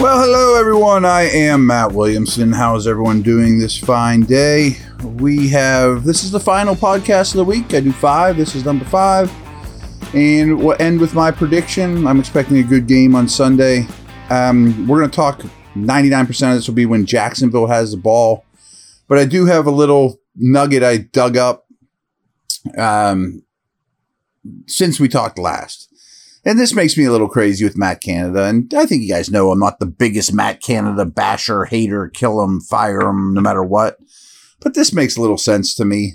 Well, hello everyone. I am Matt Williamson. How is everyone doing this fine day? This is the final podcast of the week. I do 5. This is number 5. And we'll end with my prediction. I'm expecting a good game on Sunday. We're going to talk 99% of this will be when Jacksonville has the ball. But I do have a little nugget I dug up since we talked last. And this makes me a little crazy with Matt Canada. And I think you guys know I'm not the biggest Matt Canada basher, hater, kill him, fire him, no matter what. But this makes a little sense to me.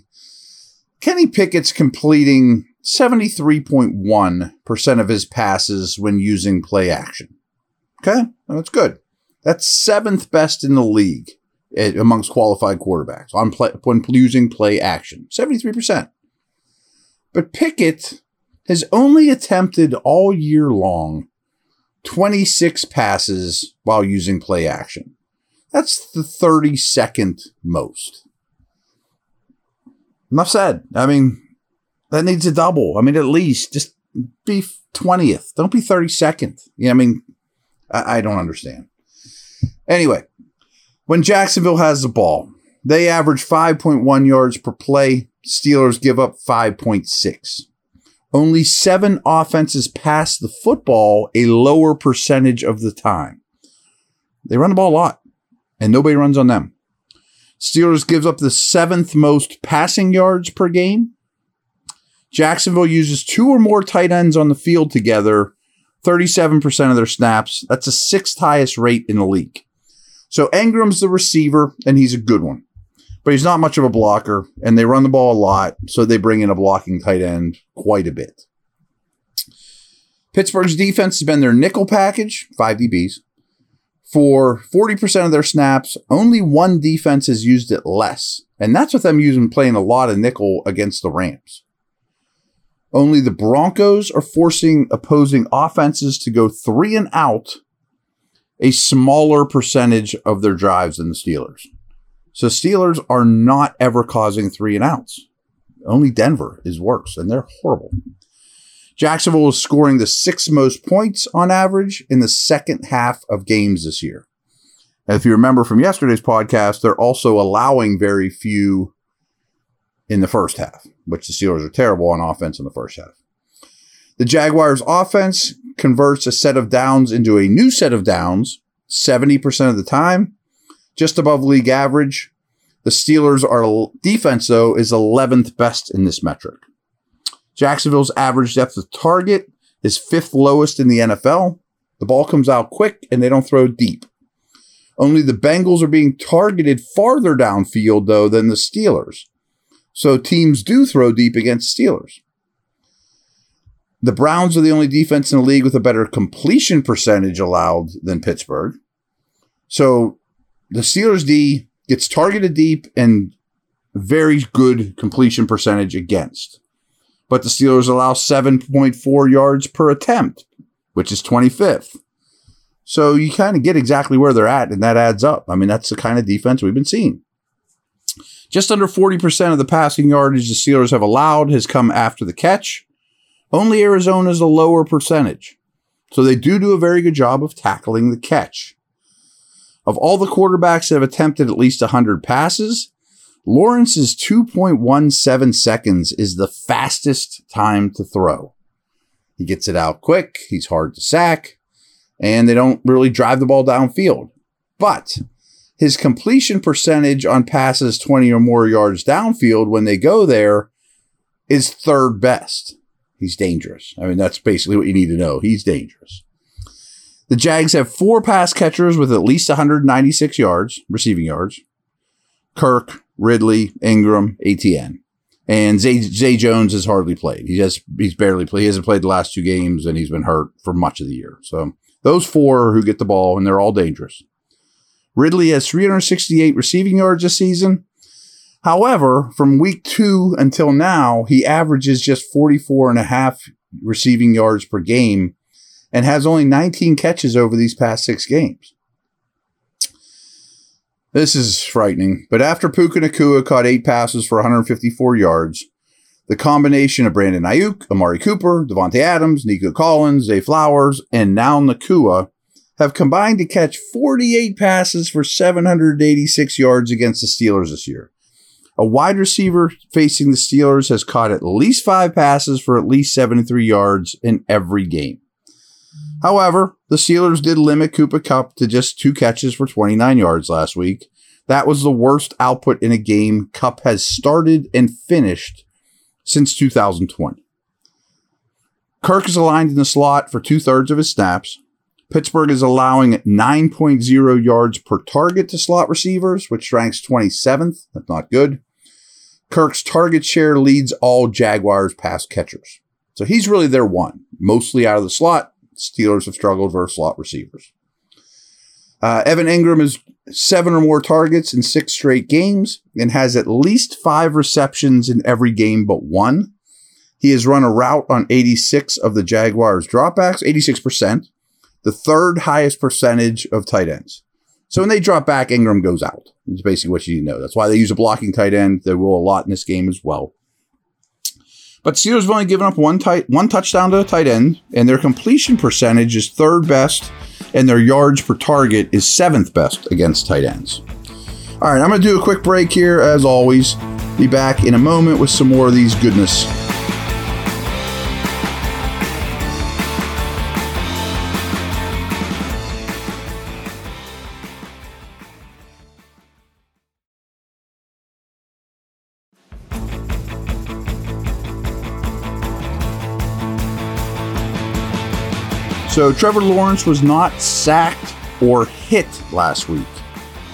Kenny Pickett's completing 73.1% of his passes when using play action. Okay? That's good. That's 7th best in the league amongst qualified quarterbacks when using play action. 73%. But Pickett has only attempted all year long 26 passes while using play action. That's the 32nd most. Enough said. I mean, that needs a double. I mean, at least just be 20th. Don't be 32nd. Yeah, I mean, I don't understand. Anyway, when Jacksonville has the ball, they average 5.1 yards per play. Steelers give up 5.6. Only 7 offenses pass the football a lower percentage of the time. They run the ball a lot, and nobody runs on them. Steelers gives up the 7th most passing yards per game. Jacksonville uses 2 or more tight ends on the field together, 37% of their snaps. That's the 6th highest rate in the league. So Engram's the receiver, and he's a good one. But he's not much of a blocker, and they run the ball a lot, so they bring in a blocking tight end quite a bit. Pittsburgh's defense has been their nickel package, 5 DBs, for 40% of their snaps. Only 1 defense has used it less, and that's with them playing a lot of nickel against the Rams. Only the Broncos are forcing opposing offenses to go 3 and out a smaller percentage of their drives than the Steelers. So Steelers are not ever causing 3 and outs. Only Denver is worse, and they're horrible. Jacksonville is scoring the 6th most points on average in the second half of games this year. And if you remember from yesterday's podcast, they're also allowing very few in the first half, which the Steelers are terrible on offense in the first half. The Jaguars' offense converts a set of downs into a new set of downs 70% of the time. Just above league average. The Steelers' defense, though, is 11th best in this metric. Jacksonville's average depth of target is 5th lowest in the NFL. The ball comes out quick, and they don't throw deep. Only the Bengals are being targeted farther downfield, though, than the Steelers. So teams do throw deep against Steelers. The Browns are the only defense in the league with a better completion percentage allowed than Pittsburgh. So the Steelers' D gets targeted deep and very good completion percentage against. But the Steelers allow 7.4 yards per attempt, which is 25th. So you kind of get exactly where they're at, and that adds up. I mean, that's the kind of defense we've been seeing. Just under 40% of the passing yardage the Steelers have allowed has come after the catch. Only Arizona's a lower percentage. So they do a very good job of tackling the catch. Of all the quarterbacks that have attempted at least 100 passes, Lawrence's 2.17 seconds is the fastest time to throw. He gets it out quick, he's hard to sack, and they don't really drive the ball downfield. But his completion percentage on passes 20 or more yards downfield when they go there is 3rd best. He's dangerous. I mean, that's basically what you need to know. He's dangerous. The Jags have 4 pass catchers with at least 196 yards, receiving yards. Kirk, Ridley, Ingram, Etienne. And Zay Jones has hardly played. He's barely played. He hasn't played the last 2 games, and he's been hurt for much of the year. So those 4 who get the ball, and they're all dangerous. Ridley has 368 receiving yards this season. However, from week 2 until now, he averages just 44.5 receiving yards per game, and has only 19 catches over these past 6 games. This is frightening. But after Puka Nacua caught 8 passes for 154 yards, the combination of Brandon Ayuk, Amari Cooper, Devontae Adams, Nico Collins, Zay Flowers, and now Nacua have combined to catch 48 passes for 786 yards against the Steelers this year. A wide receiver facing the Steelers has caught at least 5 passes for at least 73 yards in every game. However, the Steelers did limit Cooper Kupp to just 2 catches for 29 yards last week. That was the worst output in a game Kupp has started and finished since 2020. Kirk is aligned in the slot for 2/3 of his snaps. Pittsburgh is allowing 9.0 yards per target to slot receivers, which ranks 27th. That's not good. Kirk's target share leads all Jaguars pass catchers. So he's really their one, mostly out of the slot. Steelers have struggled versus slot receivers. Evan Engram has 7 or more targets in 6 straight games and has at least 5 receptions in every game but one. He has run a route on 86 of the Jaguars' dropbacks, 86%, the 3rd highest percentage of tight ends. So when they drop back, Ingram goes out. It's basically what you need to know. That's why they use a blocking tight end. They will a lot in this game as well. But Steelers have only given up one touchdown to a tight end, and their completion percentage is 3rd best, and their yards per target is 7th best against tight ends. All right, I'm going to do a quick break here, as always. Be back in a moment with some more of these goodness. So Trevor Lawrence was not sacked or hit last week,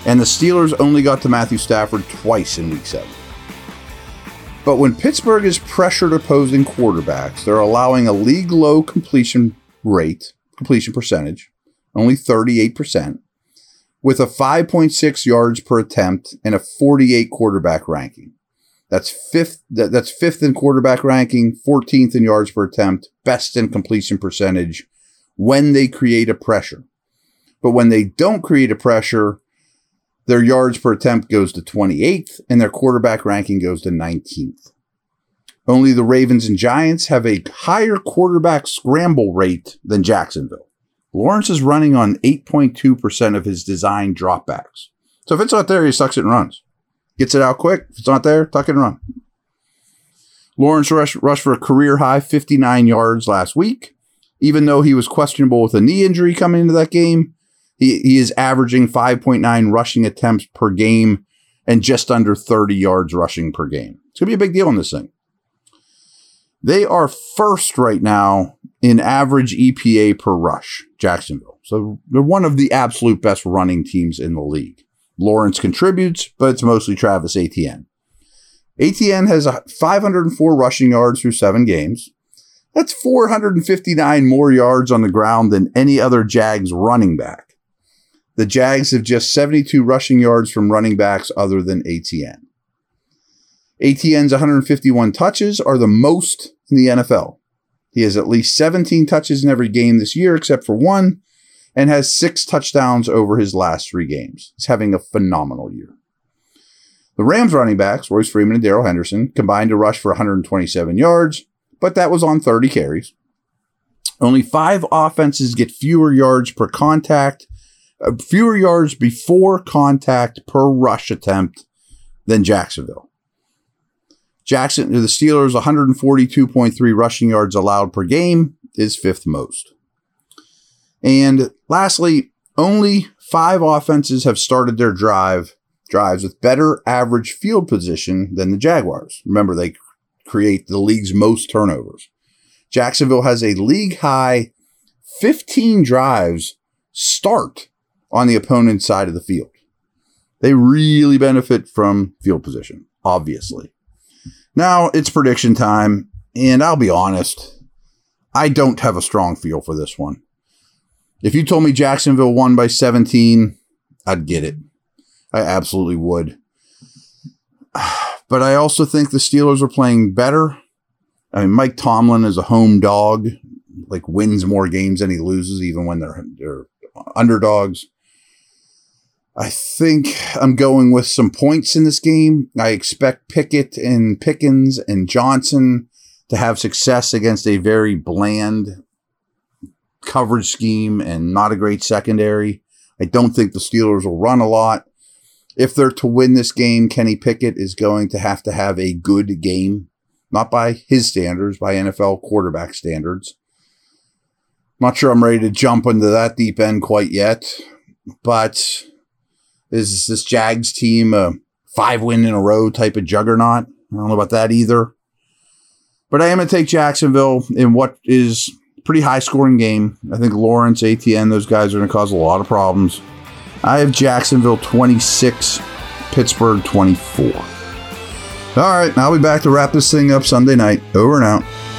and the Steelers only got to Matthew Stafford twice in Week 7. But when Pittsburgh has pressured opposing quarterbacks, they're allowing a league-low completion percentage, only 38%, with a 5.6 yards per attempt and a 48 quarterback ranking. That's fifth in quarterback ranking, 14th in yards per attempt, best in completion percentage, when they create a pressure. But when they don't create a pressure, their yards per attempt goes to 28th and their quarterback ranking goes to 19th. Only the Ravens and Giants have a higher quarterback scramble rate than Jacksonville. Lawrence is running on 8.2% of his designed dropbacks. So if it's not there, he sucks it and runs. Gets it out quick. If it's not there, tuck it and run. Lawrence rushed for a career-high 59 yards last week. Even though he was questionable with a knee injury coming into that game, he is averaging 5.9 rushing attempts per game and just under 30 yards rushing per game. It's going to be a big deal in this thing. They are first right now in average EPA per rush, Jacksonville. So they're one of the absolute best running teams in the league. Lawrence contributes, but it's mostly Travis Etienne. Etienne has 504 rushing yards through 7 games. That's 459 more yards on the ground than any other Jags running back. The Jags have just 72 rushing yards from running backs other than Etienne. Etienne's 151 touches are the most in the NFL. He has at least 17 touches in every game this year except for one, and has 6 touchdowns over his last 3 games. He's having a phenomenal year. The Rams running backs, Royce Freeman and Darrell Henderson, combined to rush for 127 yards, but that was on 30 carries. Only 5 offenses get fewer yards before contact per rush attempt than Jacksonville. The Steelers, 142.3 rushing yards allowed per game is 5th most. And lastly, only 5 offenses have started their drives with better average field position than the Jaguars. Remember, they create the league's most turnovers. Jacksonville has a league-high 15 drives start on the opponent's side of the field. They really benefit from field position, obviously. Now, it's prediction time, and I'll be honest, I don't have a strong feel for this one. If you told me Jacksonville won by 17, I'd get it. I absolutely would. But I also think the Steelers are playing better. I mean, Mike Tomlin is a home dog, like wins more games than he loses, even when they're underdogs. I think I'm going with some points in this game. I expect Pickett and Pickens and Johnson to have success against a very bland coverage scheme and not a great secondary. I don't think the Steelers will run a lot. If they're to win this game, Kenny Pickett is going to have a good game, not by his standards, by NFL quarterback standards. Not sure I'm ready to jump into that deep end quite yet, but is this Jags team a 5-win-in-a-row type of juggernaut? I don't know about that either. But I am going to take Jacksonville in what is a pretty high-scoring game. I think Lawrence, Etienne, those guys are going to cause a lot of problems. I have Jacksonville 26, Pittsburgh 24. All right, I'll be back to wrap this thing up Sunday night. Over and out.